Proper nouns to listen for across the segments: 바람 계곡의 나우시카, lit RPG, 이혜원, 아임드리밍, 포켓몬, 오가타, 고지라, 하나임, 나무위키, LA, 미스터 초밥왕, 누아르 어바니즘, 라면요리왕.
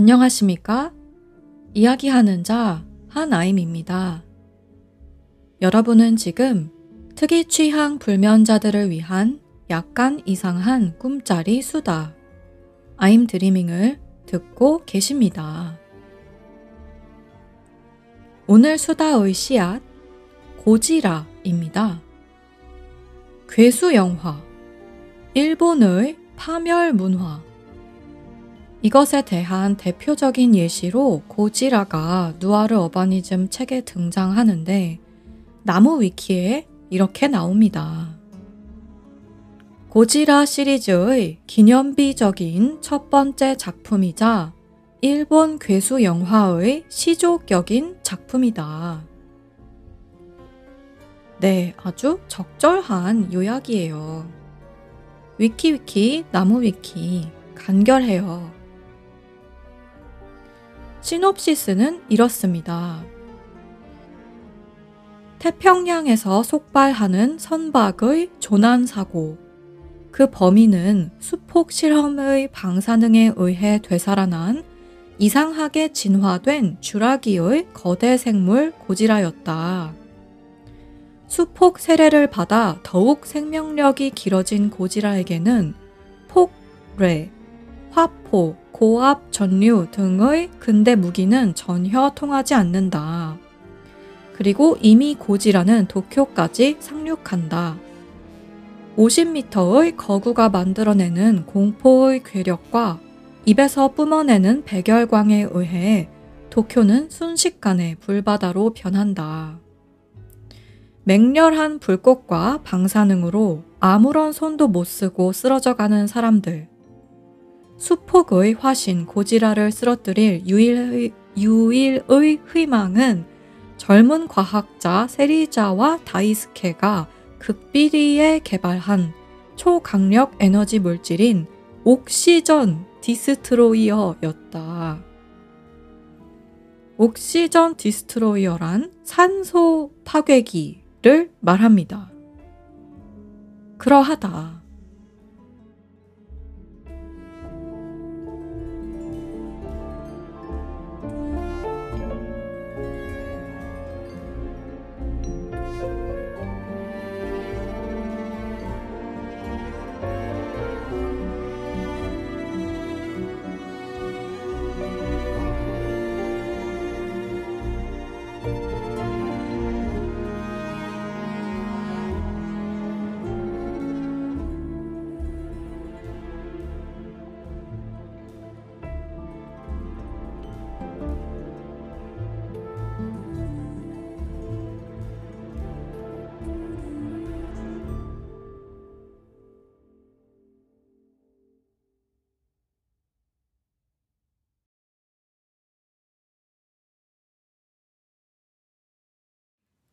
안녕하십니까? 이야기하는 자 한아임입니다. 여러분은 지금 특이 취향 불면자들을 위한 약간 이상한 꿈짜리 수다 아임드리밍을 듣고 계십니다. 오늘 수다의 씨앗 고지라입니다. 괴수 영화, 일본의 파멸 문화, 이것에 대한 대표적인 예시로 고지라가 누아르 어바니즘 책에 등장하는데 나무위키에 이렇게 나옵니다. 고지라 시리즈의 기념비적인 첫 번째 작품이자 일본 괴수 영화의 시조격인 작품이다. 네, 아주 적절한 요약이에요. 위키위키, 나무위키, 간결해요. 시놉시스는 이렇습니다. 태평양에서 속발하는 선박의 조난사고, 그 범인은 수폭실험의 방사능에 의해 되살아난 이상하게 진화된 쥬라기의 거대 생물 고지라였다. 수폭 세례를 받아 더욱 생명력이 길어진 고지라에게는 폭, 레, 화포, 고압, 전류 등의 근대 무기는 전혀 통하지 않는다. 그리고 이미 고지라는 도쿄까지 상륙한다. 50m의 거구가 만들어내는 공포의 괴력과 입에서 뿜어내는 백열광에 의해 도쿄는 순식간에 불바다로 변한다. 맹렬한 불꽃과 방사능으로 아무런 손도 못 쓰고 쓰러져가는 사람들, 수폭의 화신 고지라를 쓰러뜨릴 유일의 희망은 젊은 과학자 세리자와 다이스케가 극비리에 개발한 초강력 에너지 물질인 옥시전 디스트로이어였다. 옥시전 디스트로이어란 산소 파괴기를 말합니다. 그러하다.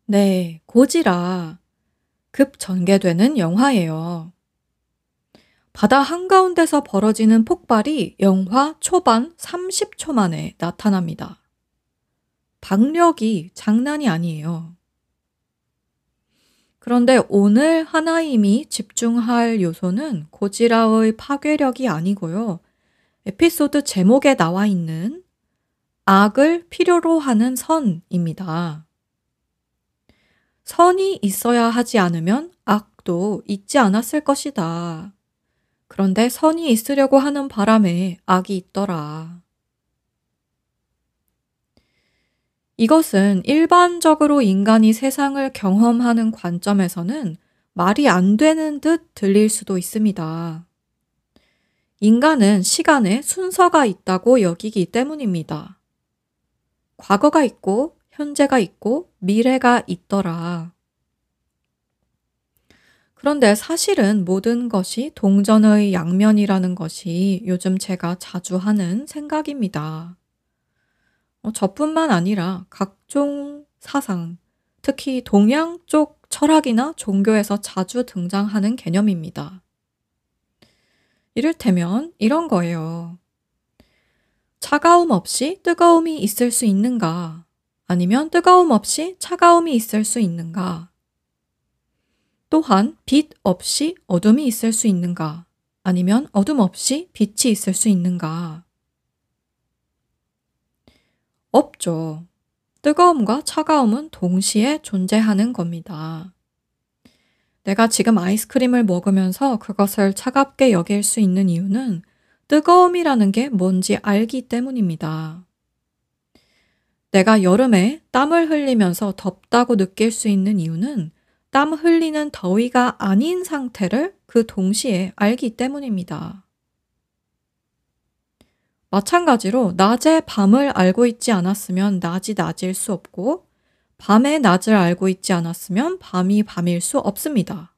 네, 고지라. 급전개되는 영화예요. 바다 한가운데서 벌어지는 폭발이 영화 초반 30초 만에 나타납니다. 박력이 장난이 아니에요. 그런데 오늘 하나임이 집중할 요소는 고지라의 파괴력이 아니고요. 에피소드 제목에 나와 있는 악을 필요로 하는 선입니다. 선이 있어야 하지 않으면 악도 있지 않았을 것이다. 그런데 선이 있으려고 하는 바람에 악이 있더라. 이것은 일반적으로 인간이 세상을 경험하는 관점에서는 말이 안 되는 듯 들릴 수도 있습니다. 인간은 시간에 순서가 있다고 여기기 때문입니다. 과거가 있고 현재가 있고 미래가 있더라. 그런데 사실은 모든 것이 동전의 양면이라는 것이 요즘 제가 자주 하는 생각입니다. 저뿐만 아니라 각종 사상, 특히 동양 쪽 철학이나 종교에서 자주 등장하는 개념입니다. 이를테면 이런 거예요. 차가움 없이 뜨거움이 있을 수 있는가? 아니면 뜨거움 없이 차가움이 있을 수 있는가? 또한 빛 없이 어둠이 있을 수 있는가? 아니면 어둠 없이 빛이 있을 수 있는가? 없죠. 뜨거움과 차가움은 동시에 존재하는 겁니다. 내가 지금 아이스크림을 먹으면서 그것을 차갑게 여길 수 있는 이유는 뜨거움이라는 게 뭔지 알기 때문입니다. 내가 여름에 땀을 흘리면서 덥다고 느낄 수 있는 이유는 땀 흘리는 더위가 아닌 상태를 그 동시에 알기 때문입니다. 마찬가지로 낮에 밤을 알고 있지 않았으면 낮이 낮일 수 없고 밤에 낮을 알고 있지 않았으면 밤이 밤일 수 없습니다.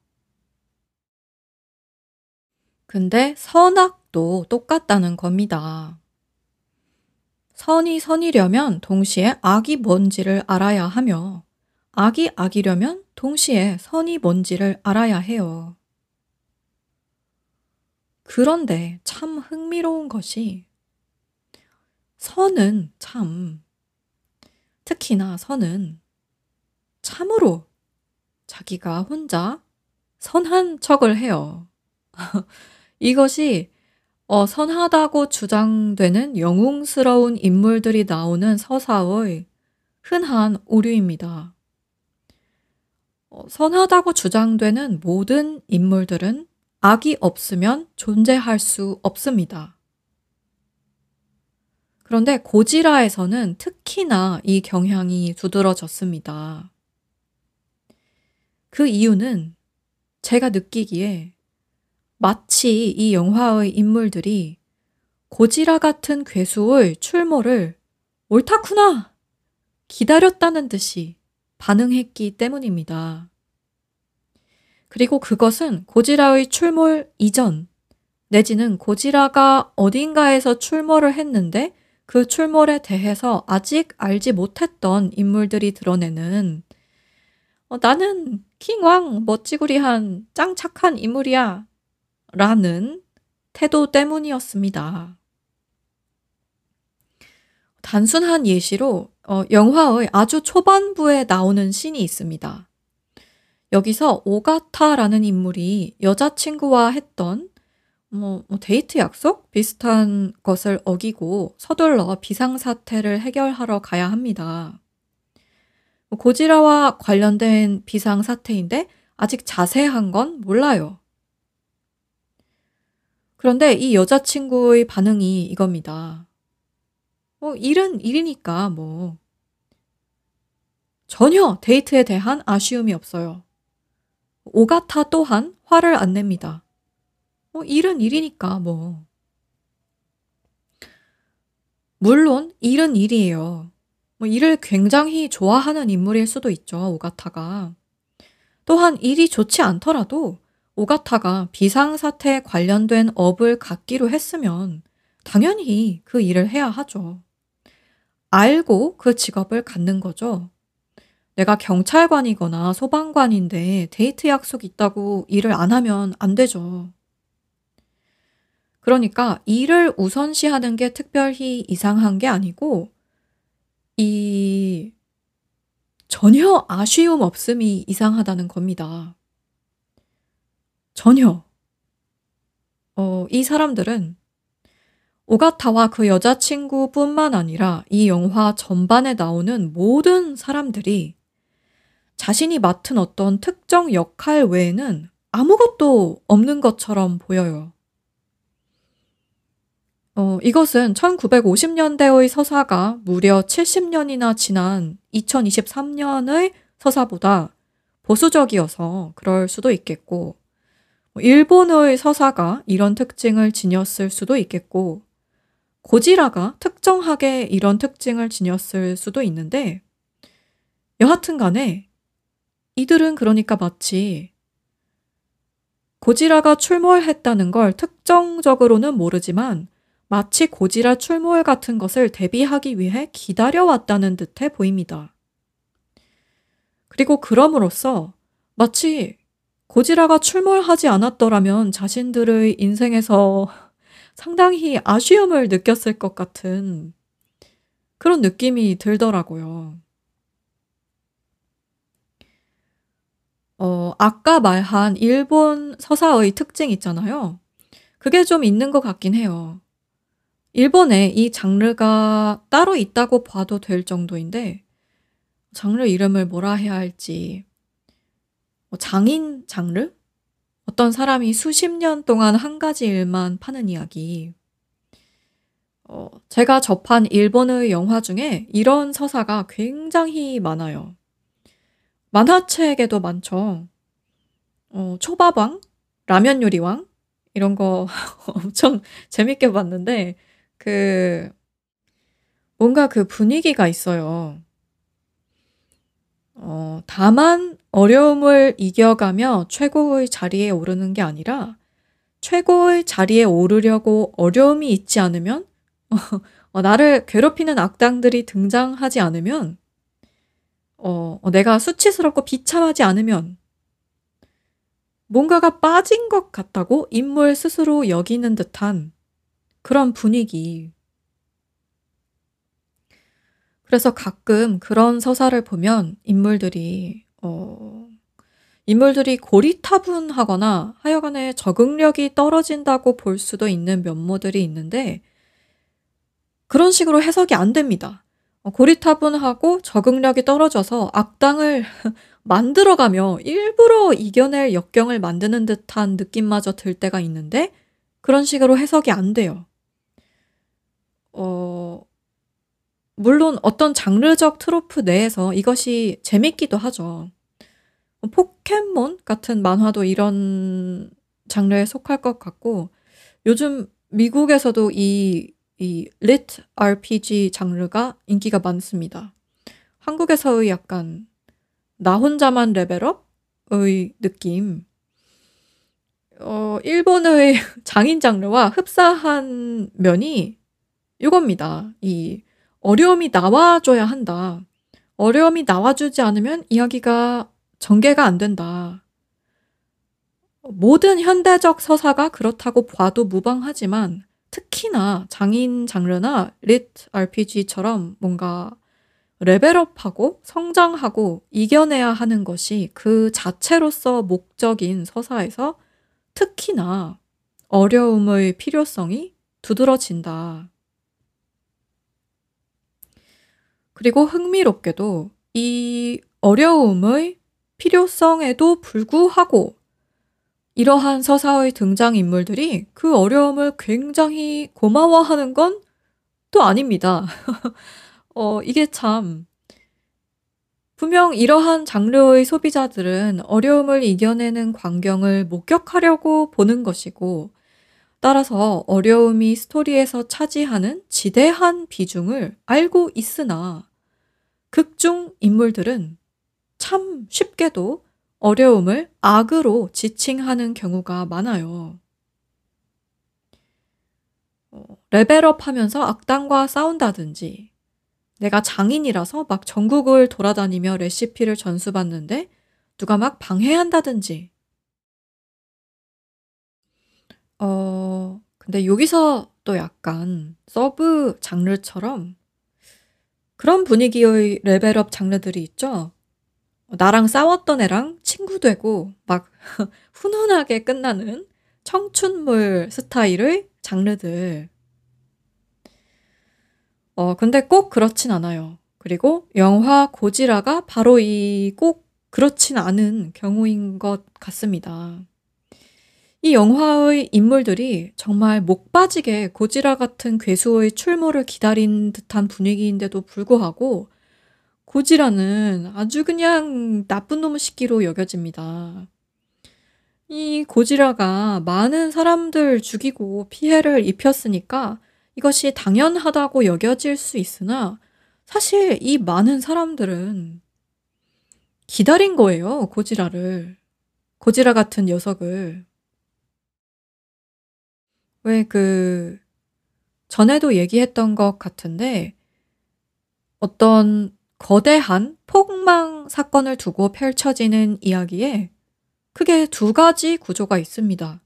근데 선악도 똑같다는 겁니다. 선이 선이려면 동시에 악이 뭔지를 알아야 하며 악이 악이려면 동시에 선이 뭔지를 알아야 해요. 그런데 참 흥미로운 것이 선은 참, 특히나 선은 참으로 자기가 혼자 선한 척을 해요. 이것이 선하다고 주장되는 영웅스러운 인물들이 나오는 서사의 흔한 오류입니다. 선하다고 주장되는 모든 인물들은 악이 없으면 존재할 수 없습니다. 그런데 고지라에서는 특히나 이 경향이 두드러졌습니다. 그 이유는 제가 느끼기에 마치 이 영화의 인물들이 고지라 같은 괴수의 출몰을 옳다구나! 기다렸다는 듯이 반응했기 때문입니다. 그리고 그것은 고지라의 출몰 이전 내지는 고지라가 어딘가에서 출몰을 했는데 그 출몰에 대해서 아직 알지 못했던 인물들이 드러내는 나는 킹왕 멋지구리한 짱 착한 인물이야 라는 태도 때문이었습니다. 단순한 예시로 영화의 아주 초반부에 나오는 씬이 있습니다. 여기서 오가타라는 인물이 여자친구와 했던 데이트 약속 비슷한 것을 어기고 서둘러 비상사태를 해결하러 가야 합니다. 고지라와 관련된 비상사태인데 아직 자세한 건 몰라요. 그런데 이 여자친구의 반응이 이겁니다. 일은 일이니까 전혀 데이트에 대한 아쉬움이 없어요. 오가타 또한 화를 안 냅니다. 일은 일이니까 물론 일은 일이에요. 일을 굉장히 좋아하는 인물일 수도 있죠. 오가타가 또한 일이 좋지 않더라도 오가타가 비상사태에 관련된 업을 갖기로 했으면 당연히 그 일을 해야 하죠. 알고 그 직업을 갖는 거죠. 내가 경찰관이거나 소방관인데 데이트 약속 있다고 일을 안 하면 안 되죠. 그러니까 일을 우선시하는 게 특별히 이상한 게 아니고 이 전혀 아쉬움 없음이 이상하다는 겁니다. 전혀. 이 사람들은 오가타와 그 여자친구뿐만 아니라 이 영화 전반에 나오는 모든 사람들이 자신이 맡은 어떤 특정 역할 외에는 아무것도 없는 것처럼 보여요. 이것은 1950년대의 서사가 무려 70년이나 지난 2023년의 서사보다 보수적이어서 그럴 수도 있겠고 일본의 서사가 이런 특징을 지녔을 수도 있겠고 고지라가 특정하게 이런 특징을 지녔을 수도 있는데 여하튼 간에 이들은 그러니까 마치 고지라가 출몰했다는 걸 특정적으로는 모르지만 마치 고지라 출몰 같은 것을 대비하기 위해 기다려왔다는 듯해 보입니다. 그리고 그럼으로써 마치 고지라가 출몰하지 않았더라면 자신들의 인생에서 상당히 아쉬움을 느꼈을 것 같은 그런 느낌이 들더라고요. 아까 말한 일본 서사의 특징 있잖아요. 그게 좀 있는 것 같긴 해요. 일본에 이 장르가 따로 있다고 봐도 될 정도인데 장르 이름을 뭐라 해야 할지 뭐 장인 장르? 어떤 사람이 수십 년 동안 한 가지 일만 파는 이야기. 제가 접한 일본의 영화 중에 이런 서사가 굉장히 많아요. 만화책에도 많죠. 초밥왕, 라면요리왕 이런 거 엄청 재밌게 봤는데 뭔가 그 분위기가 있어요. 다만 어려움을 이겨가며 최고의 자리에 오르는 게 아니라 최고의 자리에 오르려고 어려움이 있지 않으면 나를 괴롭히는 악당들이 등장하지 않으면 내가 수치스럽고 비참하지 않으면 뭔가가 빠진 것 같다고 인물 스스로 여기는 듯한 그런 분위기. 그래서 가끔 그런 서사를 보면 인물들이 고리타분하거나 하여간에 적응력이 떨어진다고 볼 수도 있는 면모들이 있는데 그런 식으로 해석이 안 됩니다. 고리타분하고 적응력이 떨어져서 악당을 만들어가며 일부러 이겨낼 역경을 만드는 듯한 느낌마저 들 때가 있는데 그런 식으로 해석이 안 돼요. 물론 어떤 장르적 트로프 내에서 이것이 재밌기도 하죠. 포켓몬 같은 만화도 이런 장르에 속할 것 같고 요즘 미국에서도 이 lit RPG 장르가 인기가 많습니다. 한국에서의 약간 나 혼자만 레벨업의 느낌. 일본의 장인 장르와 흡사한 면이 이겁니다. 이 어려움이 나와줘야 한다. 어려움이 나와주지 않으면 이야기가 전개가 안 된다. 모든 현대적 서사가 그렇다고 봐도 무방하지만 특히나 장인 장르나 lit RPG처럼 뭔가 레벨업하고 성장하고 이겨내야 하는 것이 그 자체로서 목적인 서사에서 특히나 어려움의 필요성이 두드러진다. 그리고 흥미롭게도 이 어려움의 필요성에도 불구하고 이러한 서사의 등장인물들이 그 어려움을 굉장히 고마워하는 건 또 아닙니다. 이게 참 분명 이러한 장르의 소비자들은 어려움을 이겨내는 광경을 목격하려고 보는 것이고 따라서 어려움이 스토리에서 차지하는 지대한 비중을 알고 있으나 극중 인물들은 참 쉽게도 어려움을 악으로 지칭하는 경우가 많아요. 레벨업하면서 악당과 싸운다든지 내가 장인이라서 막 전국을 돌아다니며 레시피를 전수받는데 누가 막 방해한다든지. 근데 여기서 또 약간 서브 장르처럼 그런 분위기의 레벨업 장르들이 있죠. 나랑 싸웠던 애랑 친구 되고 막 훈훈하게 끝나는 청춘물 스타일의 장르들. 근데 꼭 그렇진 않아요. 그리고 영화 고지라가 바로 이 꼭 그렇진 않은 경우인 것 같습니다. 이 영화의 인물들이 정말 목 빠지게 고지라 같은 괴수의 출몰을 기다린 듯한 분위기인데도 불구하고 고지라는 아주 그냥 나쁜 놈의 식기로 여겨집니다. 이 고지라가 많은 사람들 죽이고 피해를 입혔으니까 이것이 당연하다고 여겨질 수 있으나 사실 이 많은 사람들은 기다린 거예요, 고지라를. 고지라 같은 녀석을. 왜 전에도 얘기했던 것 같은데 어떤 거대한 폭망 사건을 두고 펼쳐지는 이야기에 크게 두 가지 구조가 있습니다.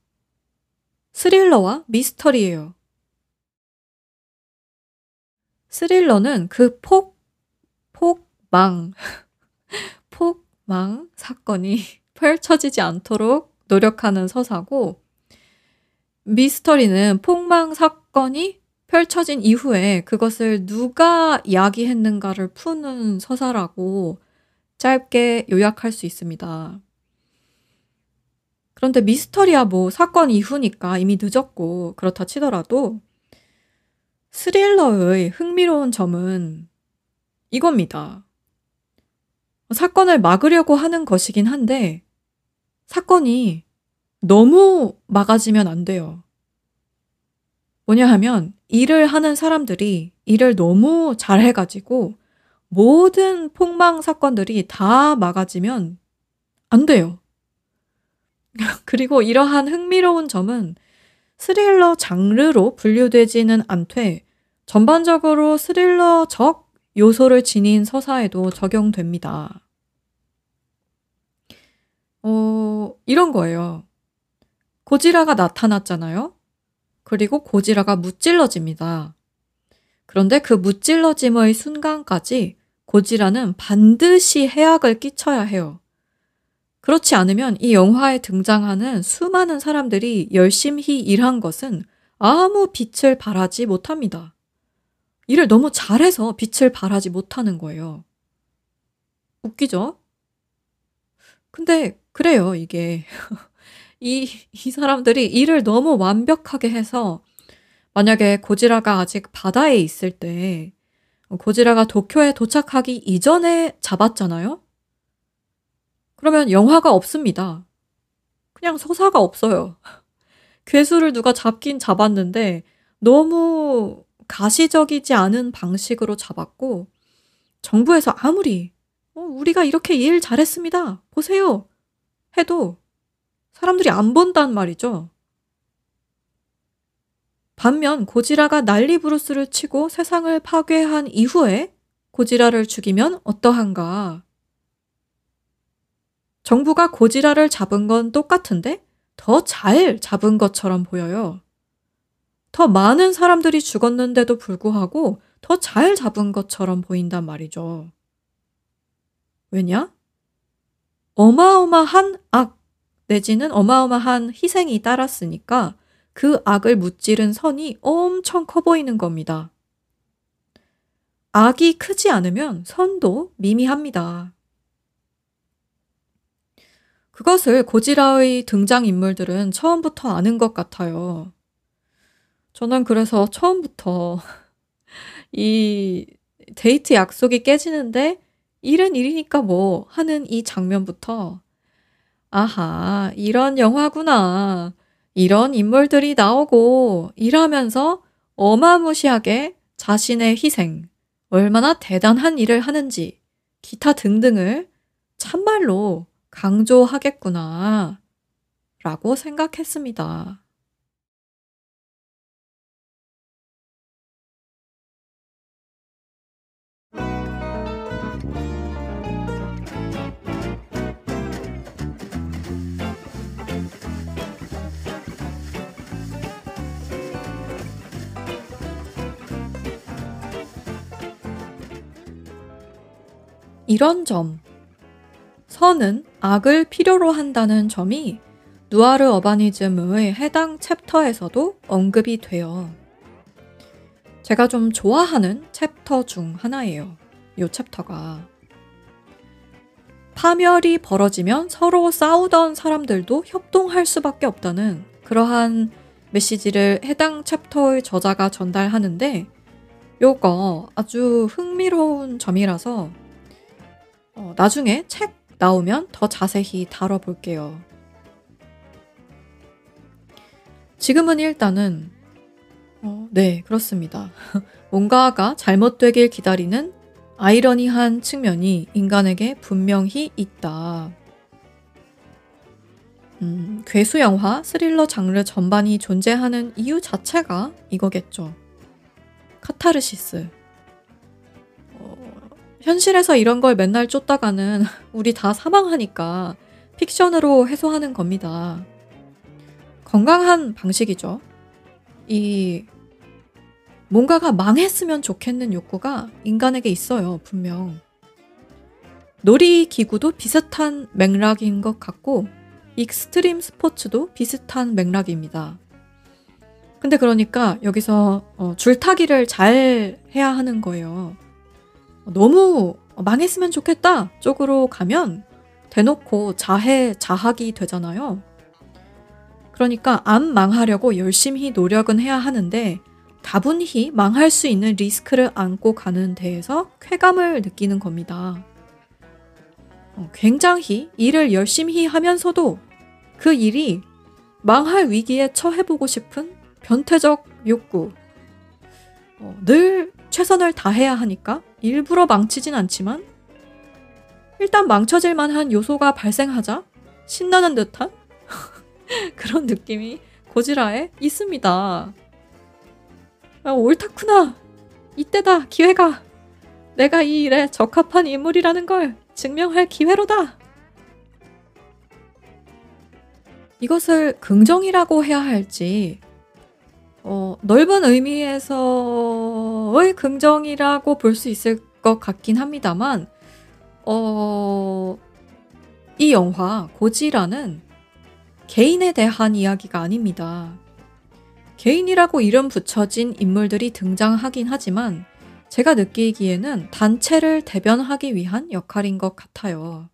스릴러와 미스터리예요. 스릴러는 그 폭망 사건이 펼쳐지지 않도록 노력하는 서사고 미스터리는 폭망 사건이 펼쳐진 이후에 그것을 누가 야기했는가를 푸는 서사라고 짧게 요약할 수 있습니다. 그런데 미스터리야 뭐 사건 이후니까 이미 늦었고 그렇다 치더라도 스릴러의 흥미로운 점은 이겁니다. 사건을 막으려고 하는 것이긴 한데 사건이 너무 막아지면 안 돼요. 뭐냐 하면 일을 하는 사람들이 일을 너무 잘해가지고 모든 폭망 사건들이 다 막아지면 안 돼요. 그리고 이러한 흥미로운 점은 스릴러 장르로 분류되지는 않되 전반적으로 스릴러적 요소를 지닌 서사에도 적용됩니다. 이런 거예요. 고지라가 나타났잖아요. 그리고 고지라가 무찔러집니다. 그런데 그 무찔러짐의 순간까지 고지라는 반드시 해악을 끼쳐야 해요. 그렇지 않으면 이 영화에 등장하는 수많은 사람들이 열심히 일한 것은 아무 빛을 발하지 못합니다. 일을 너무 잘해서 빛을 발하지 못하는 거예요. 웃기죠? 근데 그래요, 이게. 이 사람들이 일을 너무 완벽하게 해서 만약에 고지라가 아직 바다에 있을 때 고지라가 도쿄에 도착하기 이전에 잡았잖아요? 그러면 영화가 없습니다. 그냥 서사가 없어요. 괴수를 누가 잡긴 잡았는데 너무 가시적이지 않은 방식으로 잡았고 정부에서 아무리 우리가 이렇게 일 잘했습니다. 보세요. 해도 사람들이 안 본단 말이죠. 반면 고지라가 난리 부르스를 치고 세상을 파괴한 이후에 고지라를 죽이면 어떠한가? 정부가 고지라를 잡은 건 똑같은데 더 잘 잡은 것처럼 보여요. 더 많은 사람들이 죽었는데도 불구하고 더 잘 잡은 것처럼 보인단 말이죠. 왜냐? 어마어마한 악 내지는 어마어마한 희생이 따랐으니까 그 악을 무찌른 선이 엄청 커 보이는 겁니다. 악이 크지 않으면 선도 미미합니다. 그것을 고지라의 등장인물들은 처음부터 아는 것 같아요. 저는 그래서 처음부터 이 데이트 약속이 깨지는데 일은 일이니까 뭐 하는 이 장면부터 아하, 이런 영화구나. 이런 인물들이 나오고 일하면서 어마무시하게 자신의 희생, 얼마나 대단한 일을 하는지, 기타 등등을 참말로 강조하겠구나 라고 생각했습니다. 이런 점, 선은 악을 필요로 한다는 점이 누아르 어바니즘의 해당 챕터에서도 언급이 돼요. 제가 좀 좋아하는 챕터 중 하나예요. 이 챕터가. 파멸이 벌어지면 서로 싸우던 사람들도 협동할 수밖에 없다는 그러한 메시지를 해당 챕터의 저자가 전달하는데 요거 아주 흥미로운 점이라서 나중에 책 나오면 더 자세히 다뤄볼게요. 지금은 일단은 네, 그렇습니다. 뭔가가 잘못되길 기다리는 아이러니한 측면이 인간에게 분명히 있다. 괴수 영화, 스릴러 장르 전반이 존재하는 이유 자체가 이거겠죠. 카타르시스. 현실에서 이런 걸 맨날 쫓다가는 우리 다 사망하니까 픽션으로 해소하는 겁니다. 건강한 방식이죠. 이 뭔가가 망했으면 좋겠는 욕구가 인간에게 있어요, 분명. 놀이기구도 비슷한 맥락인 것 같고 익스트림 스포츠도 비슷한 맥락입니다. 근데 그러니까 여기서 줄타기를 잘 해야 하는 거예요. 너무 망했으면 좋겠다 쪽으로 가면 대놓고 자학이 되잖아요. 그러니까 안 망하려고 열심히 노력은 해야 하는데 다분히 망할 수 있는 리스크를 안고 가는 데에서 쾌감을 느끼는 겁니다. 굉장히 일을 열심히 하면서도 그 일이 망할 위기에 처해보고 싶은 변태적 욕구. 늘 최선을 다해야 하니까 일부러 망치진 않지만 일단 망쳐질 만한 요소가 발생하자 신나는 듯한 그런 느낌이 고지라에 있습니다. 아, 옳다쿠나! 이때다 기회가! 내가 이 일에 적합한 인물이라는 걸 증명할 기회로다! 이것을 긍정이라고 해야 할지 넓은 의미에서의 긍정이라고 볼 수 있을 것 같긴 합니다만 이 영화 고지라는 개인에 대한 이야기가 아닙니다. 개인이라고 이름 붙여진 인물들이 등장하긴 하지만 제가 느끼기에는 단체를 대변하기 위한 역할인 것 같아요.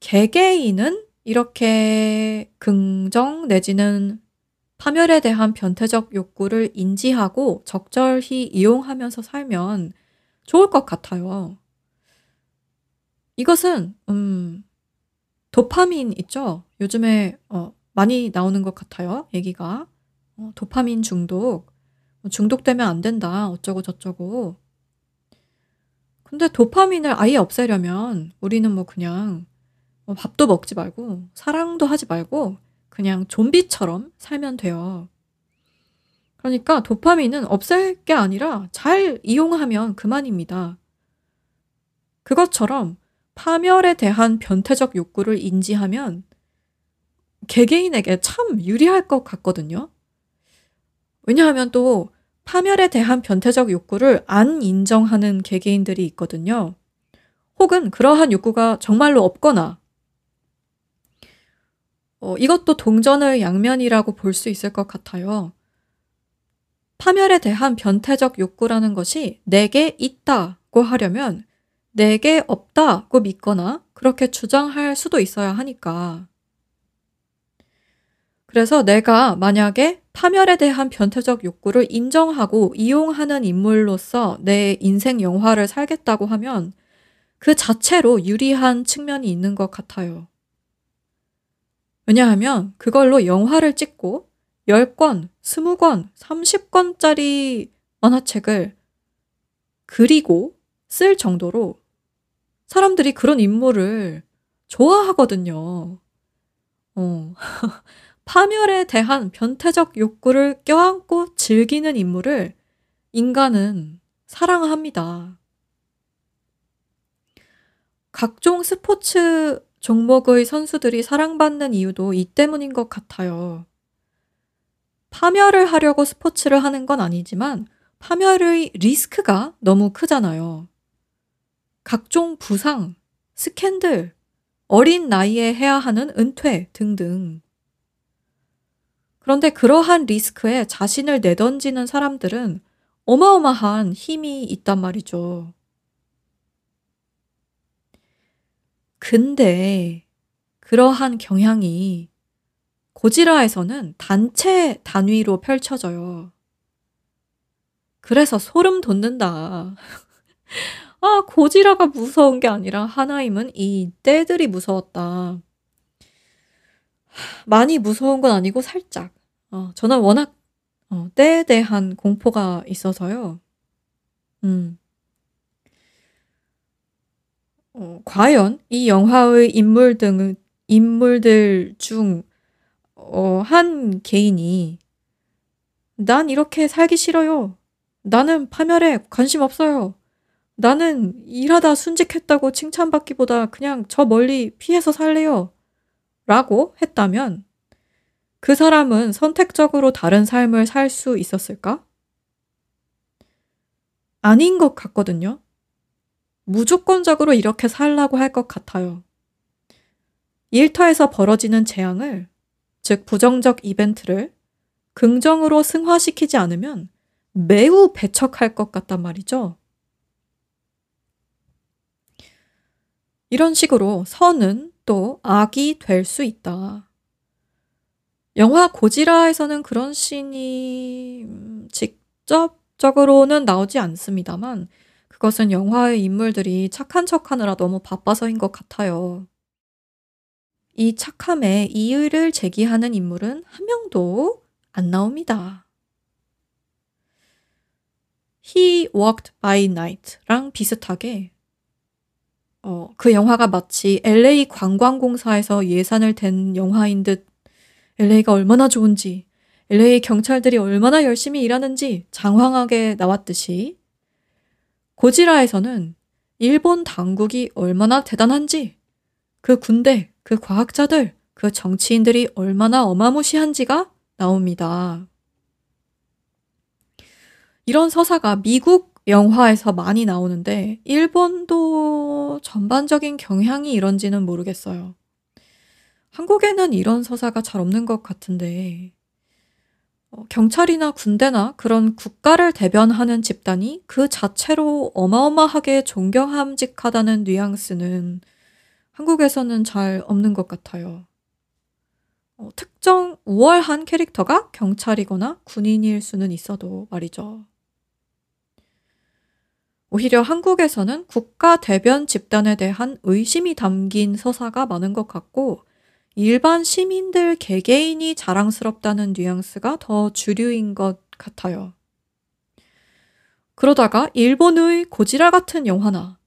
개개인은 이렇게 긍정 내지는 파멸에 대한 변태적 욕구를 인지하고 적절히 이용하면서 살면 좋을 것 같아요. 이것은 도파민 있죠? 요즘에 많이 나오는 것 같아요. 얘기가. 도파민 중독되면 안 된다. 어쩌고 저쩌고. 근데 도파민을 아예 없애려면 우리는 뭐 그냥 밥도 먹지 말고 사랑도 하지 말고 그냥 좀비처럼 살면 돼요. 그러니까 도파민은 없앨 게 아니라 잘 이용하면 그만입니다. 그것처럼 파멸에 대한 변태적 욕구를 인지하면 개개인에게 참 유리할 것 같거든요. 왜냐하면 또 파멸에 대한 변태적 욕구를 안 인정하는 개개인들이 있거든요. 혹은 그러한 욕구가 정말로 없거나 이것도 동전의 양면이라고 볼 수 있을 것 같아요. 파멸에 대한 변태적 욕구라는 것이 내게 있다고 하려면 내게 없다고 믿거나 그렇게 주장할 수도 있어야 하니까. 그래서 내가 만약에 파멸에 대한 변태적 욕구를 인정하고 이용하는 인물로서 내 인생 영화를 살겠다고 하면 그 자체로 유리한 측면이 있는 것 같아요. 왜냐하면 그걸로 영화를 찍고 10권, 20권, 30권짜리 만화책을 그리고 쓸 정도로 사람들이 그런 인물을 좋아하거든요. 파멸에 대한 변태적 욕구를 껴안고 즐기는 인물을 인간은 사랑합니다. 각종 스포츠 종목의 선수들이 사랑받는 이유도 이 때문인 것 같아요. 파멸을 하려고 스포츠를 하는 건 아니지만 파멸의 리스크가 너무 크잖아요. 각종 부상, 스캔들, 어린 나이에 해야 하는 은퇴 등등. 그런데 그러한 리스크에 자신을 내던지는 사람들은 어마어마한 힘이 있단 말이죠. 근데 그러한 경향이 고지라에서는 단체 단위로 펼쳐져요. 그래서 소름 돋는다. 아, 고지라가 무서운 게 아니라 하나임은 이 떼들이 무서웠다. 많이 무서운 건 아니고 살짝. 저는 워낙 때에 대한 공포가 있어서요. 과연 이 영화의 인물들 중 한 개인이 난 이렇게 살기 싫어요. 나는 파멸에 관심 없어요. 나는 일하다 순직했다고 칭찬받기보다 그냥 저 멀리 피해서 살래요. 라고 했다면 그 사람은 선택적으로 다른 삶을 살 수 있었을까? 아닌 것 같거든요. 무조건적으로 이렇게 살라고 할 것 같아요. 일터에서 벌어지는 재앙을 즉 부정적 이벤트를 긍정으로 승화시키지 않으면 매우 배척할 것 같단 말이죠. 이런 식으로 선은 또 악이 될 수 있다. 영화 고지라에서는 그런 씬이 직접적으로는 나오지 않습니다만 그것은 영화의 인물들이 착한 척하느라 너무 바빠서인 것 같아요. 이 착함에 이의를 제기하는 인물은 한 명도 안 나옵니다. He Walked by Night랑 비슷하게 그 영화가 마치 LA 관광공사에서 예산을 댄 영화인 듯 LA가 얼마나 좋은지, LA 경찰들이 얼마나 열심히 일하는지 장황하게 나왔듯이 고지라에서는 일본 당국이 얼마나 대단한지, 그 군대, 그 과학자들, 그 정치인들이 얼마나 어마무시한지가 나옵니다. 이런 서사가 미국 영화에서 많이 나오는데 일본도 전반적인 경향이 이런지는 모르겠어요. 한국에는 이런 서사가 잘 없는 것 같은데 경찰이나 군대나 그런 국가를 대변하는 집단이 그 자체로 어마어마하게 존경함직하다는 뉘앙스는 한국에서는 잘 없는 것 같아요. 특정 우월한 캐릭터가 경찰이거나 군인일 수는 있어도 말이죠. 오히려 한국에서는 국가 대변 집단에 대한 의심이 담긴 서사가 많은 것 같고 일반 시민들 개개인이 자랑스럽다는 뉘앙스가 더 주류인 것 같아요. 그러다가 일본의 고지라 같은 영화나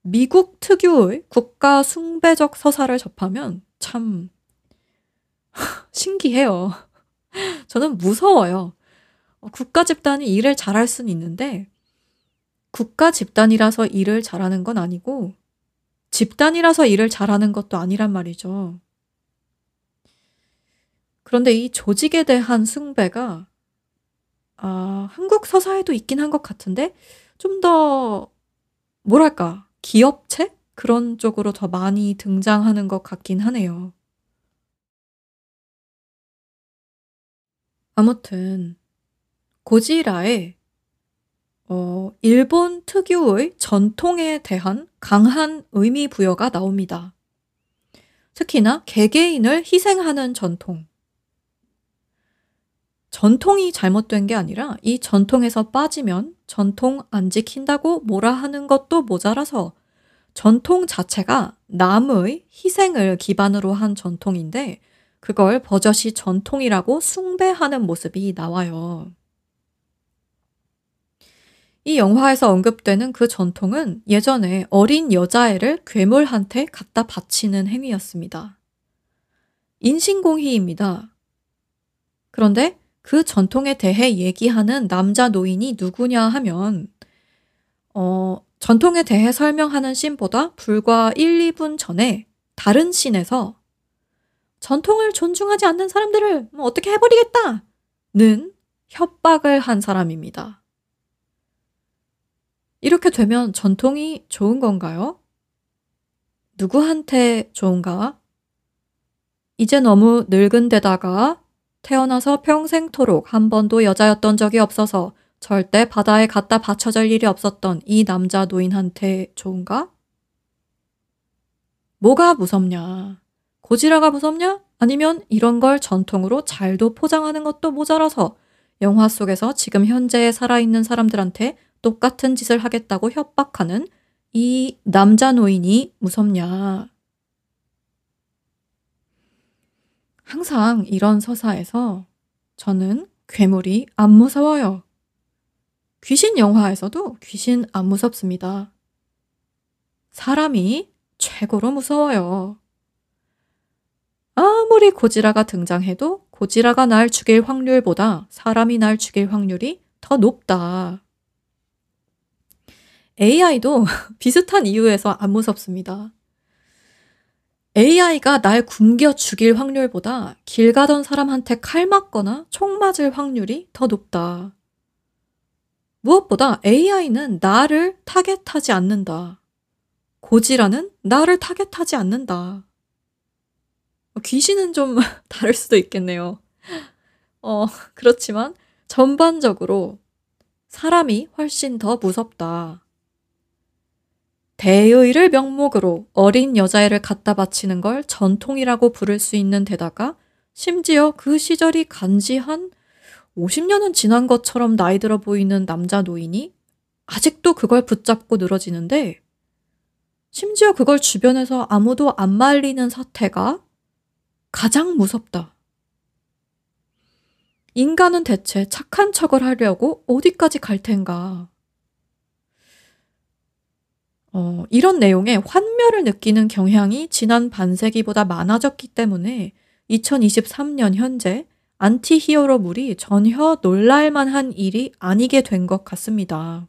미국 특유의 국가 숭배적 서사를 접하면 참 신기해요. 저는 무서워요. 국가 집단이 일을 잘할 수는 있는데 국가 집단이라서 일을 잘하는 건 아니고 집단이라서 일을 잘하는 것도 아니란 말이죠. 그런데 이 조직에 대한 숭배가 한국 서사에도 있긴 한 것 같은데 좀 더 뭐랄까 기업체? 그런 쪽으로 더 많이 등장하는 것 같긴 하네요. 아무튼 고지라의 일본 특유의 전통에 대한 강한 의미 부여가 나옵니다. 특히나 개개인을 희생하는 전통. 전통이 잘못된 게 아니라 이 전통에서 빠지면 전통 안 지킨다고 뭐라 하는 것도 모자라서 전통 자체가 남의 희생을 기반으로 한 전통인데 그걸 버젓이 전통이라고 숭배하는 모습이 나와요. 이 영화에서 언급되는 그 전통은 예전에 어린 여자애를 괴물한테 갖다 바치는 행위였습니다. 인신공희입니다. 그런데 그 전통에 대해 얘기하는 남자 노인이 누구냐 하면 전통에 대해 설명하는 씬보다 불과 1, 2분 전에 다른 씬에서 전통을 존중하지 않는 사람들을 어떻게 해버리겠다! 는 협박을 한 사람입니다. 이렇게 되면 전통이 좋은 건가요? 누구한테 좋은가? 이제 너무 늙은 데다가 태어나서 평생토록 한 번도 여자였던 적이 없어서 절대 바다에 갖다 받쳐줄 일이 없었던 이 남자 노인한테 좋은가? 뭐가 무섭냐? 고지라가 무섭냐? 아니면 이런 걸 전통으로 잘도 포장하는 것도 모자라서 영화 속에서 지금 현재에 살아있는 사람들한테 똑같은 짓을 하겠다고 협박하는 이 남자 노인이 무섭냐. 항상 이런 서사에서 저는 괴물이 안 무서워요. 귀신 영화에서도 귀신 안 무섭습니다. 사람이 최고로 무서워요. 아무리 고지라가 등장해도 고지라가 날 죽일 확률보다 사람이 날 죽일 확률이 더 높다. AI도 비슷한 이유에서 안 무섭습니다. AI가 날 굶겨 죽일 확률보다 길 가던 사람한테 칼 맞거나 총 맞을 확률이 더 높다. 무엇보다 AI는 나를 타겟하지 않는다. 고지라는 나를 타겟하지 않는다. 귀신은 좀 다를 수도 있겠네요. 그렇지만 전반적으로 사람이 훨씬 더 무섭다. 대의를 명목으로 어린 여자애를 갖다 바치는 걸 전통이라고 부를 수 있는 데다가 심지어 그 시절이 간지한 50년은 지난 것처럼 나이 들어 보이는 남자 노인이 아직도 그걸 붙잡고 늘어지는데, 심지어 그걸 주변에서 아무도 안 말리는 사태가 가장 무섭다. 인간은 대체 착한 척을 하려고 어디까지 갈 텐가. 이런 내용에 환멸을 느끼는 경향이 지난 반세기보다 많아졌기 때문에 2023년 현재 안티 히어로물이 전혀 놀랄만한 일이 아니게 된 것 같습니다.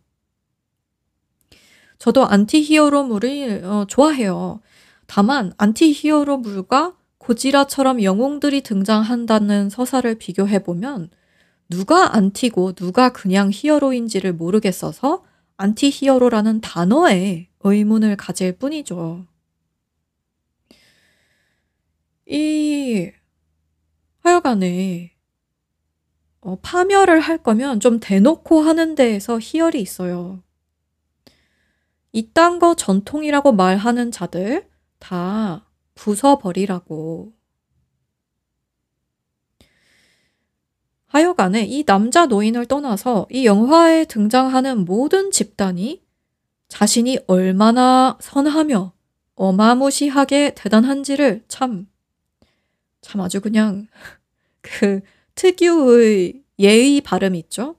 저도 안티 히어로물을 좋아해요. 다만 안티 히어로물과 고지라처럼 영웅들이 등장한다는 서사를 비교해보면 누가 안티고 누가 그냥 히어로인지를 모르겠어서 안티 히어로라는 단어에 의문을 가질 뿐이죠. 하여간에 파멸을 할 거면 좀 대놓고 하는 데에서 희열이 있어요. 이딴 거 전통이라고 말하는 자들 다 부숴버리라고. 하여간에 이 남자 노인을 떠나서 이 영화에 등장하는 모든 집단이 자신이 얼마나 선하며 어마무시하게 대단한지를 참 아주 그냥 그 특유의 예의 발음 있죠?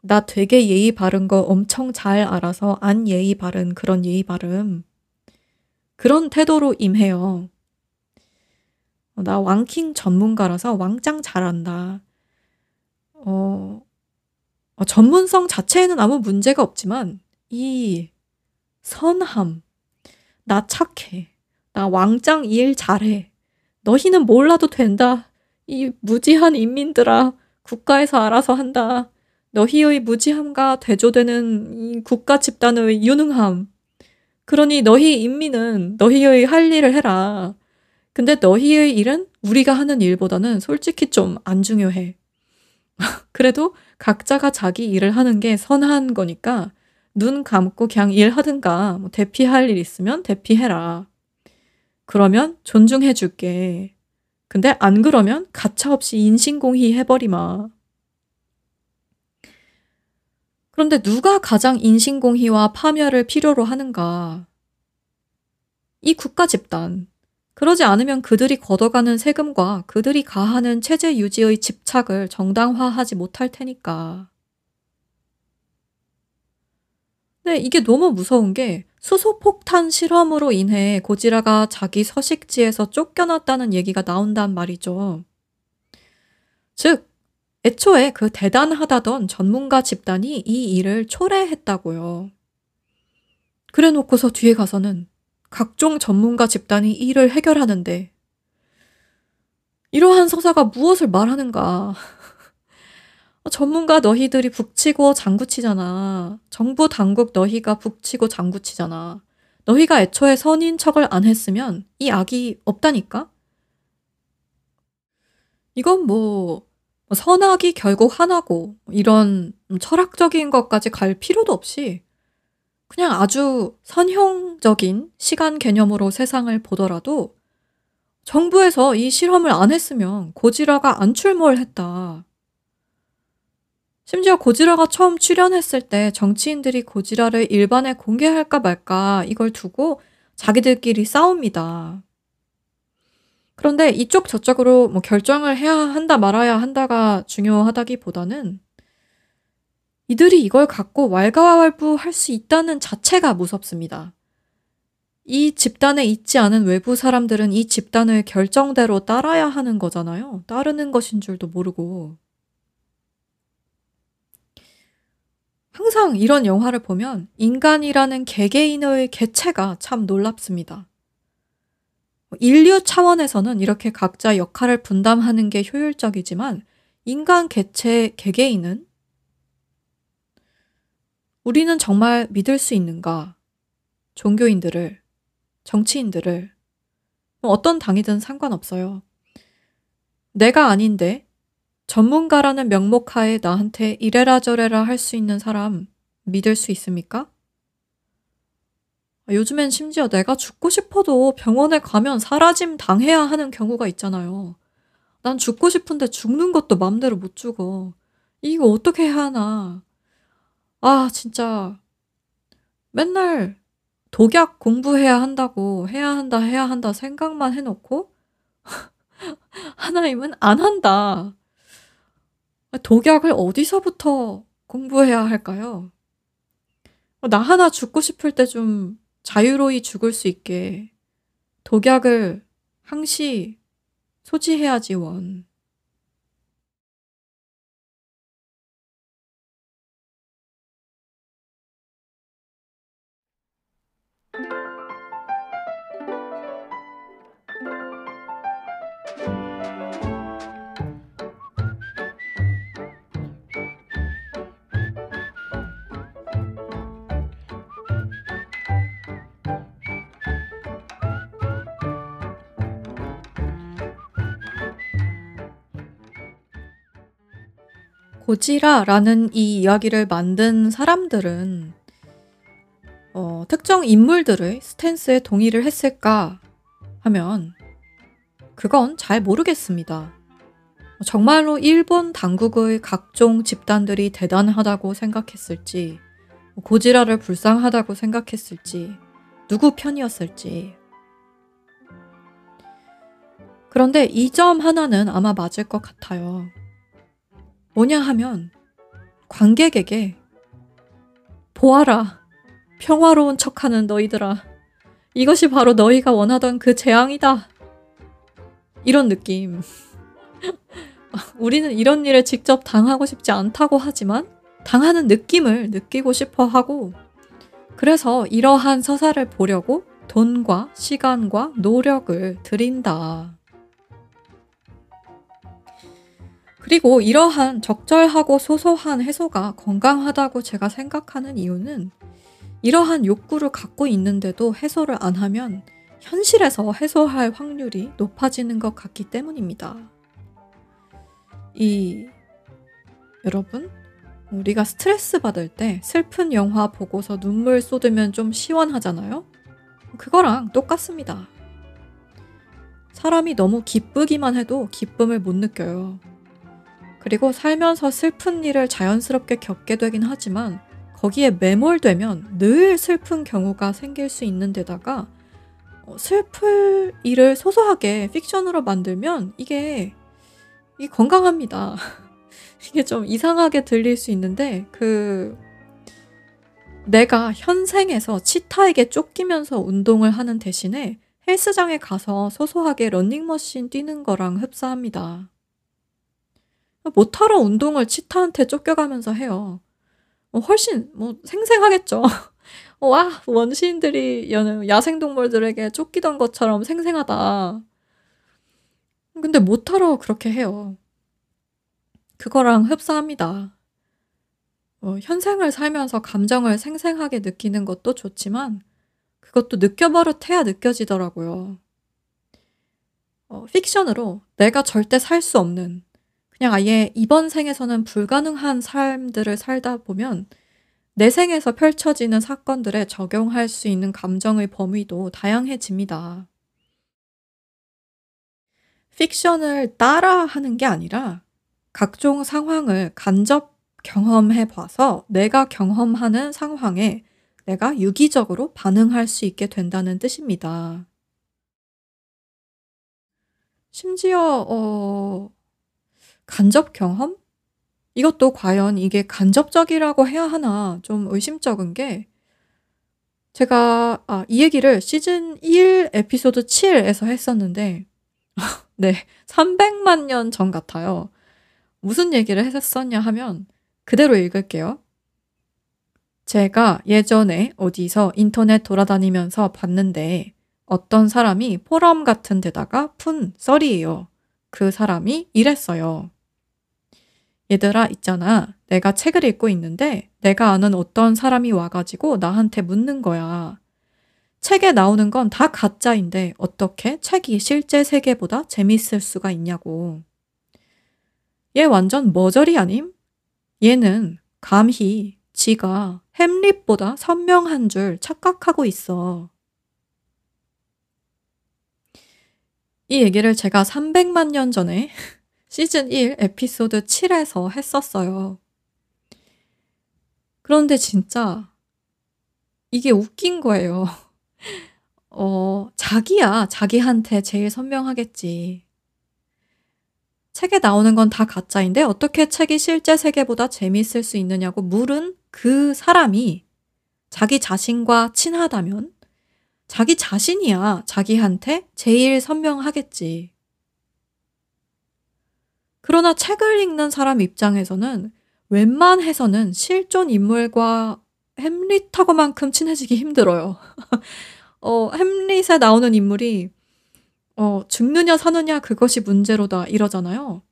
나 되게 예의 바른 거 엄청 잘 알아서 안 예의 바른 그런 예의 발음. 그런 태도로 임해요. 나 왕킹 전문가라서 왕짱 잘한다. 전문성 자체에는 아무 문제가 없지만 이 선함, 나 착해, 나 왕짱 일 잘해, 너희는 몰라도 된다, 이 무지한 인민들아, 국가에서 알아서 한다, 너희의 무지함과 대조되는 이 국가 집단의 유능함, 그러니 너희 인민은 너희의 할 일을 해라. 근데 너희의 일은 우리가 하는 일보다는 솔직히 좀 안 중요해. 그래도 각자가 자기 일을 하는 게 선한 거니까 눈 감고 그냥 일하든가, 뭐 대피할 일 있으면 대피해라. 그러면 존중해 줄게. 근데 안 그러면 가차없이 인신공히 해버리마. 그런데 누가 가장 인신공히와 파멸을 필요로 하는가? 이 국가 집단. 그러지 않으면 그들이 걷어가는 세금과 그들이 가하는 체제 유지의 집착을 정당화하지 못할 테니까. 근데 이게 너무 무서운 게 수소폭탄 실험으로 인해 고지라가 자기 서식지에서 쫓겨났다는 얘기가 나온단 말이죠. 즉, 애초에 그 대단하다던 전문가 집단이 이 일을 초래했다고요. 그래 놓고서 뒤에 가서는 각종 전문가 집단이 일을 해결하는데 이러한 서사가 무엇을 말하는가. 전문가 너희들이 북치고 장구치잖아. 정부 당국 너희가 북치고 장구치잖아. 너희가 애초에 선인 척을 안 했으면 이 악이 없다니까? 이건 뭐 선악이 결국 하나고 이런 철학적인 것까지 갈 필요도 없이 그냥 아주 선형적인 시간 개념으로 세상을 보더라도 정부에서 이 실험을 안 했으면 고지라가 안 출몰 했다. 심지어 고지라가 처음 출연했을 때 정치인들이 고지라를 일반에 공개할까 말까 이걸 두고 자기들끼리 싸웁니다. 그런데 이쪽 저쪽으로 뭐 결정을 해야 한다 말아야 한다가 중요하다기보다는 이들이 이걸 갖고 왈가왈부할 수 있다는 자체가 무섭습니다. 이 집단에 있지 않은 외부 사람들은 이 집단을 결정대로 따라야 하는 거잖아요. 따르는 것인 줄도 모르고. 항상 이런 영화를 보면 인간이라는 개개인의 개체가 참 놀랍습니다. 인류 차원에서는 이렇게 각자 역할을 분담하는 게 효율적이지만 인간 개체 개개인은 우리는 정말 믿을 수 있는가? 종교인들을, 정치인들을, 어떤 당이든 상관없어요. 내가 아닌데 전문가라는 명목하에 나한테 이래라 저래라 할 수 있는 사람 믿을 수 있습니까? 요즘엔 심지어 내가 죽고 싶어도 병원에 가면 사라짐 당해야 하는 경우가 있잖아요. 난 죽고 싶은데 죽는 것도 맘대로 못 죽어. 이거 어떻게 해야 하나. 아 진짜 맨날 독약 공부해야 한다고 해야 한다 생각만 해놓고 하나님은 안 한다. 독약을 어디서부터 공부해야 할까요? 나 하나 죽고 싶을 때 좀 자유로이 죽을 수 있게 독약을 항시 소지해야지 원. 고지라라는 이 이야기를 만든 사람들은 특정 인물들의 스탠스에 동의를 했을까 하면 그건 잘 모르겠습니다. 정말로 일본 당국의 각종 집단들이 대단하다고 생각했을지, 고지라를 불쌍하다고 생각했을지, 누구 편이었을지. 그런데 이 점 하나는 아마 맞을 것 같아요. 뭐냐 하면 관객에게 보아라, 평화로운 척하는 너희들아, 이것이 바로 너희가 원하던 그 재앙이다, 이런 느낌. 우리는 이런 일에 직접 당하고 싶지 않다고 하지만 당하는 느낌을 느끼고 싶어 하고, 그래서 이러한 서사를 보려고 돈과 시간과 노력을 들인다. 그리고 이러한 적절하고 소소한 해소가 건강하다고 제가 생각하는 이유는, 이러한 욕구를 갖고 있는데도 해소를 안 하면 현실에서 해소할 확률이 높아지는 것 같기 때문입니다. 여러분, 우리가 스트레스 받을 때 슬픈 영화 보고서 눈물 쏟으면 좀 시원하잖아요? 그거랑 똑같습니다. 사람이 너무 기쁘기만 해도 기쁨을 못 느껴요. 그리고 살면서 슬픈 일을 자연스럽게 겪게 되긴 하지만 거기에 매몰되면 늘 슬픈 경우가 생길 수 있는 데다가 슬플 일을 소소하게 픽션으로 만들면 이게 건강합니다. 이게 좀 이상하게 들릴 수 있는데, 내가 현생에서 치타에게 쫓기면서 운동을 하는 대신에 헬스장에 가서 소소하게 러닝머신 뛰는 거랑 흡사합니다. 못하러 운동을 치타한테 쫓겨가면서 해요. 훨씬 생생하겠죠. 와, 원시인들이 야생동물들에게 쫓기던 것처럼 생생하다. 근데 못하러 그렇게 해요. 그거랑 흡사합니다. 현생을 살면서 감정을 생생하게 느끼는 것도 좋지만 그것도 느껴버릇해야 느껴지더라고요. 픽션으로 내가 절대 살 수 없는, 그냥 아예 이번 생에서는 불가능한 삶들을 살다 보면 내 생에서 펼쳐지는 사건들에 적용할 수 있는 감정의 범위도 다양해집니다. 픽션을 따라하는 게 아니라 각종 상황을 간접 경험해봐서 내가 경험하는 상황에 내가 유기적으로 반응할 수 있게 된다는 뜻입니다. 심지어 간접 경험? 이것도 과연 이게 간접적이라고 해야 하나 좀 의심쩍은 게, 제가 이 얘기를 시즌 1 에피소드 7에서 했었는데 네, 300만 년 전 같아요. 무슨 얘기를 했었냐 하면 그대로 읽을게요. 제가 예전에 어디서 인터넷 돌아다니면서 봤는데 어떤 사람이 포럼 같은 데다가 푼 썰이에요. 그 사람이 이랬어요. 얘들아 있잖아, 내가 책을 읽고 있는데 내가 아는 어떤 사람이 와가지고 나한테 묻는 거야. 책에 나오는 건 다 가짜인데 어떻게 책이 실제 세계보다 재밌을 수가 있냐고. 얘 완전 머저리 아님? 얘는 감히 지가 햄릿보다 선명한 줄 착각하고 있어. 이 얘기를 제가 300만 년 전에 시즌 1 에피소드 7에서 했었어요. 그런데 진짜 이게 웃긴 거예요. 자기야 자기한테 제일 선명하겠지. 책에 나오는 건 다 가짜인데 어떻게 책이 실제 세계보다 재미있을 수 있느냐고 물은 그 사람이 자기 자신과 친하다면 자기 자신이야 자기한테 제일 선명하겠지. 그러나 책을 읽는 사람 입장에서는 웬만해서는 실존 인물과 햄릿하고만큼 친해지기 힘들어요. 햄릿에 나오는 인물이 죽느냐 사느냐 그것이 문제로다 이러잖아요.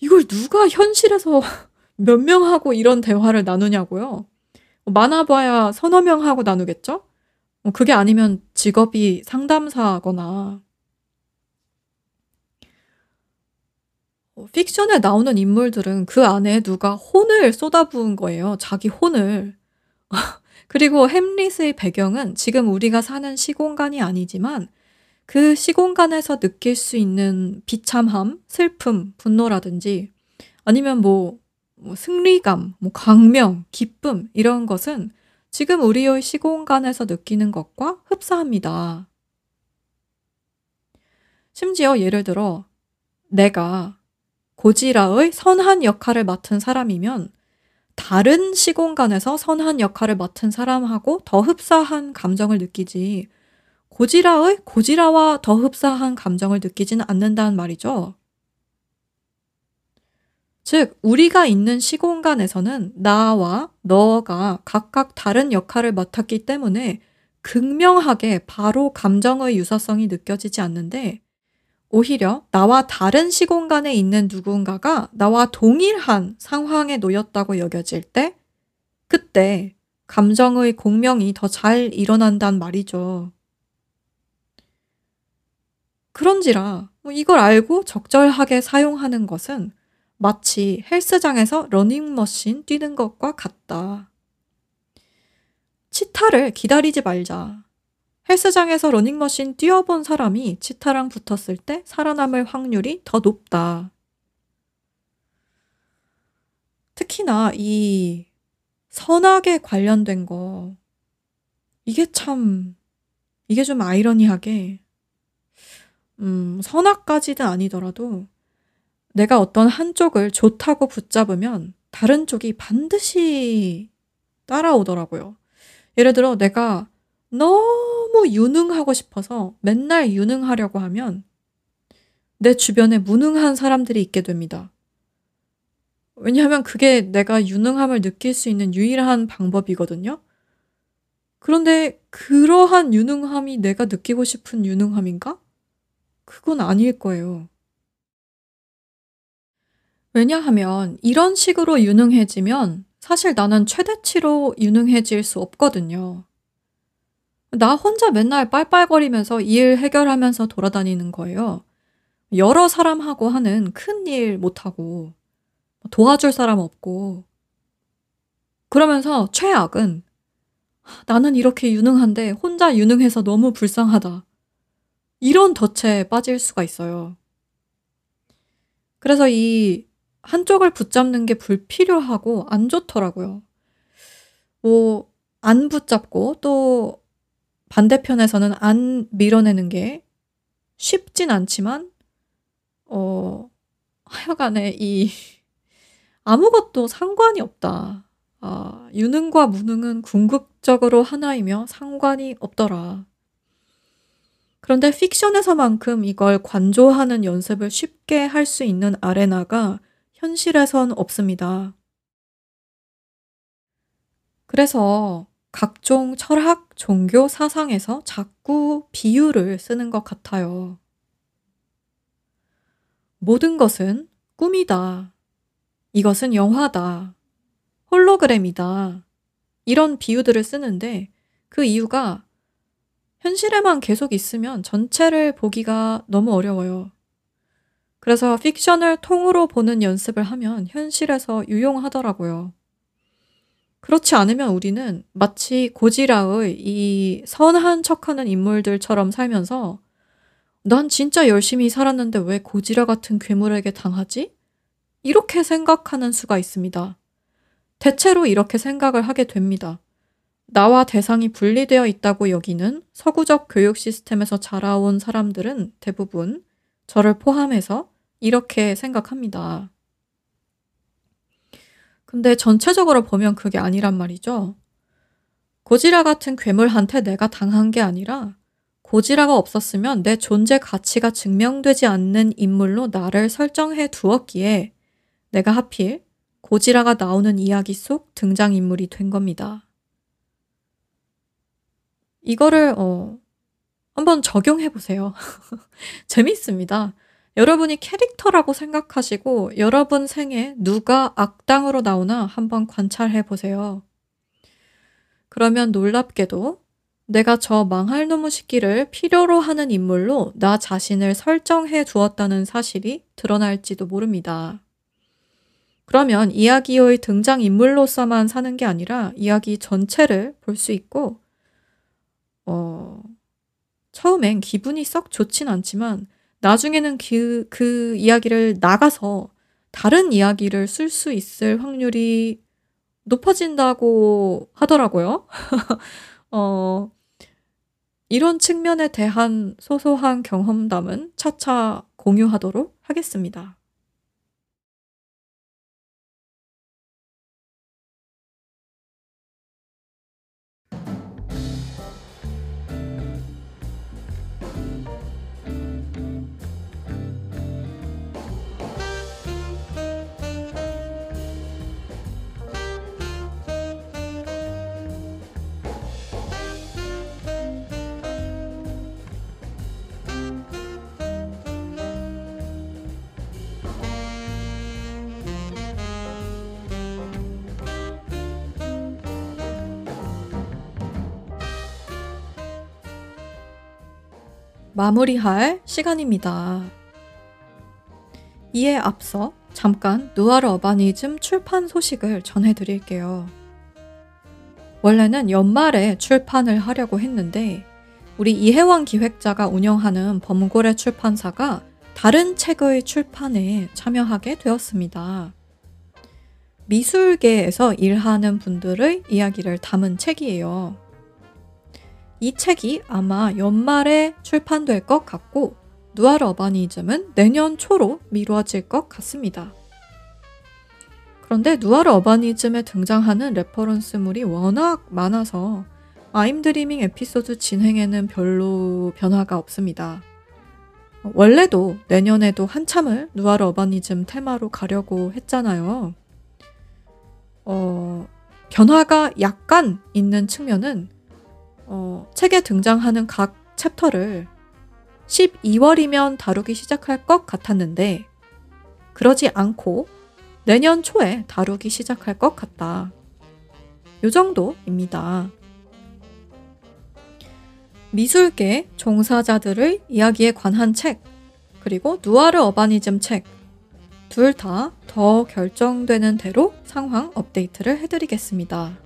이걸 누가 현실에서 몇 명하고 이런 대화를 나누냐고요. 많아봐야 서너 명하고 나누겠죠? 그게 아니면 직업이 상담사거나. 픽션에 나오는 인물들은 그 안에 누가 혼을 쏟아부은 거예요. 자기 혼을. 그리고 햄릿의 배경은 지금 우리가 사는 시공간이 아니지만 그 시공간에서 느낄 수 있는 비참함, 슬픔, 분노라든지 아니면 뭐 승리감, 광명, 기쁨 이런 것은 지금 우리의 시공간에서 느끼는 것과 흡사합니다. 심지어 예를 들어 내가 고지라의 선한 역할을 맡은 사람이면 다른 시공간에서 선한 역할을 맡은 사람하고 더 흡사한 감정을 느끼지 고지라의 고지라와 더 흡사한 감정을 느끼지는 않는다는 말이죠. 즉, 우리가 있는 시공간에서는 나와 너가 각각 다른 역할을 맡았기 때문에 극명하게 바로 감정의 유사성이 느껴지지 않는데 오히려 나와 다른 시공간에 있는 누군가가 나와 동일한 상황에 놓였다고 여겨질 때 그때 감정의 공명이 더 잘 일어난단 말이죠. 그런지라 이걸 알고 적절하게 사용하는 것은 마치 헬스장에서 러닝머신 뛰는 것과 같다. 치타를 기다리지 말자. 헬스장에서 러닝머신 뛰어본 사람이 치타랑 붙었을 때 살아남을 확률이 더 높다. 특히나 이 선악에 관련된 거 이게 좀 아이러니하게 선악까지는 아니더라도 내가 어떤 한쪽을 좋다고 붙잡으면 다른 쪽이 반드시 따라오더라고요. 예를 들어 내가 너무 유능하고 싶어서 맨날 유능하려고 하면 내 주변에 무능한 사람들이 있게 됩니다. 왜냐하면 그게 내가 유능함을 느낄 수 있는 유일한 방법이거든요. 그런데 그러한 유능함이 내가 느끼고 싶은 유능함인가? 그건 아닐 거예요. 왜냐하면 이런 식으로 유능해지면 사실 나는 최대치로 유능해질 수 없거든요. 나 혼자 맨날 빨빨거리면서 일 해결하면서 돌아다니는 거예요. 여러 사람하고 하는 큰 일 못하고 도와줄 사람 없고 그러면서 최악은 나는 이렇게 유능한데 혼자 유능해서 너무 불쌍하다. 이런 덫에 빠질 수가 있어요. 그래서 이 한쪽을 붙잡는 게 불필요하고 안 좋더라고요. 안 붙잡고 또 반대편에서는 안 밀어내는 게 쉽진 않지만 하여간에 이 아무것도 상관이 없다. 아, 유능과 무능은 궁극적으로 하나이며 상관이 없더라. 그런데 픽션에서만큼 이걸 관조하는 연습을 쉽게 할 수 있는 아레나가 현실에선 없습니다. 그래서 각종 철학, 종교, 사상에서 자꾸 비유를 쓰는 것 같아요. 모든 것은 꿈이다. 이것은 영화다. 홀로그램이다. 이런 비유들을 쓰는데 그 이유가 현실에만 계속 있으면 전체를 보기가 너무 어려워요. 그래서 픽션을 통으로 보는 연습을 하면 현실에서 유용하더라고요. 그렇지 않으면 우리는 마치 고지라의 이 선한 척하는 인물들처럼 살면서 난 진짜 열심히 살았는데 왜 고지라 같은 괴물에게 당하지? 이렇게 생각하는 수가 있습니다. 대체로 이렇게 생각을 하게 됩니다. 나와 대상이 분리되어 있다고 여기는 서구적 교육 시스템에서 자라온 사람들은 대부분 저를 포함해서 이렇게 생각합니다. 근데 전체적으로 보면 그게 아니란 말이죠. 고지라 같은 괴물한테 내가 당한 게 아니라 고지라가 없었으면 내 존재 가치가 증명되지 않는 인물로 나를 설정해 두었기에 내가 하필 고지라가 나오는 이야기 속 등장인물이 된 겁니다. 이거를 한번 적용해 보세요. 재미있습니다. 여러분이 캐릭터라고 생각하시고 여러분 생에 누가 악당으로 나오나 한번 관찰해 보세요. 그러면 놀랍게도 내가 저 망할 놈의 시끼를 필요로 하는 인물로 나 자신을 설정해 두었다는 사실이 드러날지도 모릅니다. 그러면 이야기의 등장인물로서만 사는 게 아니라 이야기 전체를 볼 수 있고 처음엔 기분이 썩 좋진 않지만 나중에는 그 이야기를 나가서 다른 이야기를 쓸 수 있을 확률이 높아진다고 하더라고요. 이런 측면에 대한 소소한 경험담은 차차 공유하도록 하겠습니다. 마무리할 시간입니다. 이에 앞서 잠깐 누아르 어바니즘 출판 소식을 전해드릴게요. 원래는 연말에 출판을 하려고 했는데 우리 이혜원 기획자가 운영하는 범고래 출판사가 다른 책의 출판에 참여하게 되었습니다. 미술계에서 일하는 분들의 이야기를 담은 책이에요. 이 책이 아마 연말에 출판될 것 같고 누아르 어바니즘은 내년 초로 미뤄질 것 같습니다. 그런데 누아르 어바니즘에 등장하는 레퍼런스물이 워낙 많아서 아임드리밍 에피소드 진행에는 별로 변화가 없습니다. 원래도 내년에도 한참을 누아르 어바니즘 테마로 가려고 했잖아요. 변화가 약간 있는 측면은 책에 등장하는 각 챕터를 12월이면 다루기 시작할 것 같았는데 그러지 않고 내년 초에 다루기 시작할 것 같다. 요 정도입니다. 미술계 종사자들의 이야기에 관한 책 그리고 누아르 어바니즘 책 둘 다 더 결정되는 대로 상황 업데이트를 해드리겠습니다.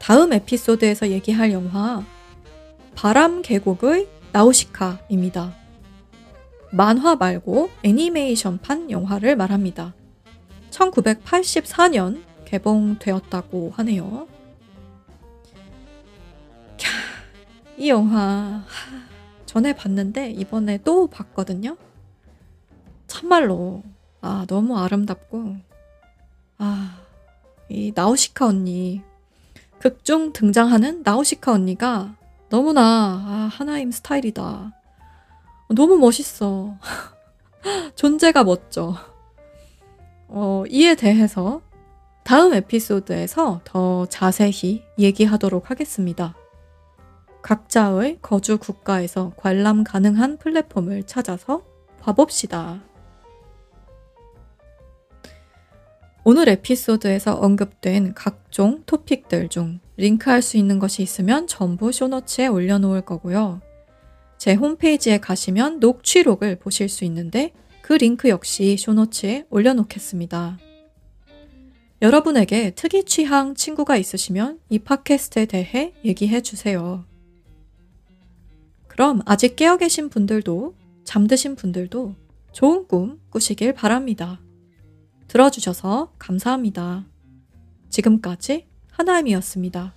다음 에피소드에서 얘기할 영화 바람 계곡의 나우시카입니다. 만화 말고 애니메이션판 영화를 말합니다. 1984년 개봉되었다고 하네요. 캬, 이 영화 전에 봤는데 이번에 또 봤거든요. 참말로 너무 아름답고 이 나우시카 언니 극중 등장하는 나우시카 언니가 너무나 하나임 스타일이다. 너무 멋있어. 존재가 멋져. 이에 대해서 다음 에피소드에서 더 자세히 얘기하도록 하겠습니다. 각자의 거주 국가에서 관람 가능한 플랫폼을 찾아서 봐봅시다. 오늘 에피소드에서 언급된 각종 토픽들 중 링크할 수 있는 것이 있으면 전부 쇼너츠에 올려놓을 거고요. 제 홈페이지에 가시면 녹취록을 보실 수 있는데 그 링크 역시 쇼너츠에 올려놓겠습니다. 여러분에게 특이 취향 친구가 있으시면 이 팟캐스트에 대해 얘기해 주세요. 그럼 아직 깨어 계신 분들도 잠드신 분들도 좋은 꿈 꾸시길 바랍니다. 들어주셔서 감사합니다. 지금까지 하나임이었습니다.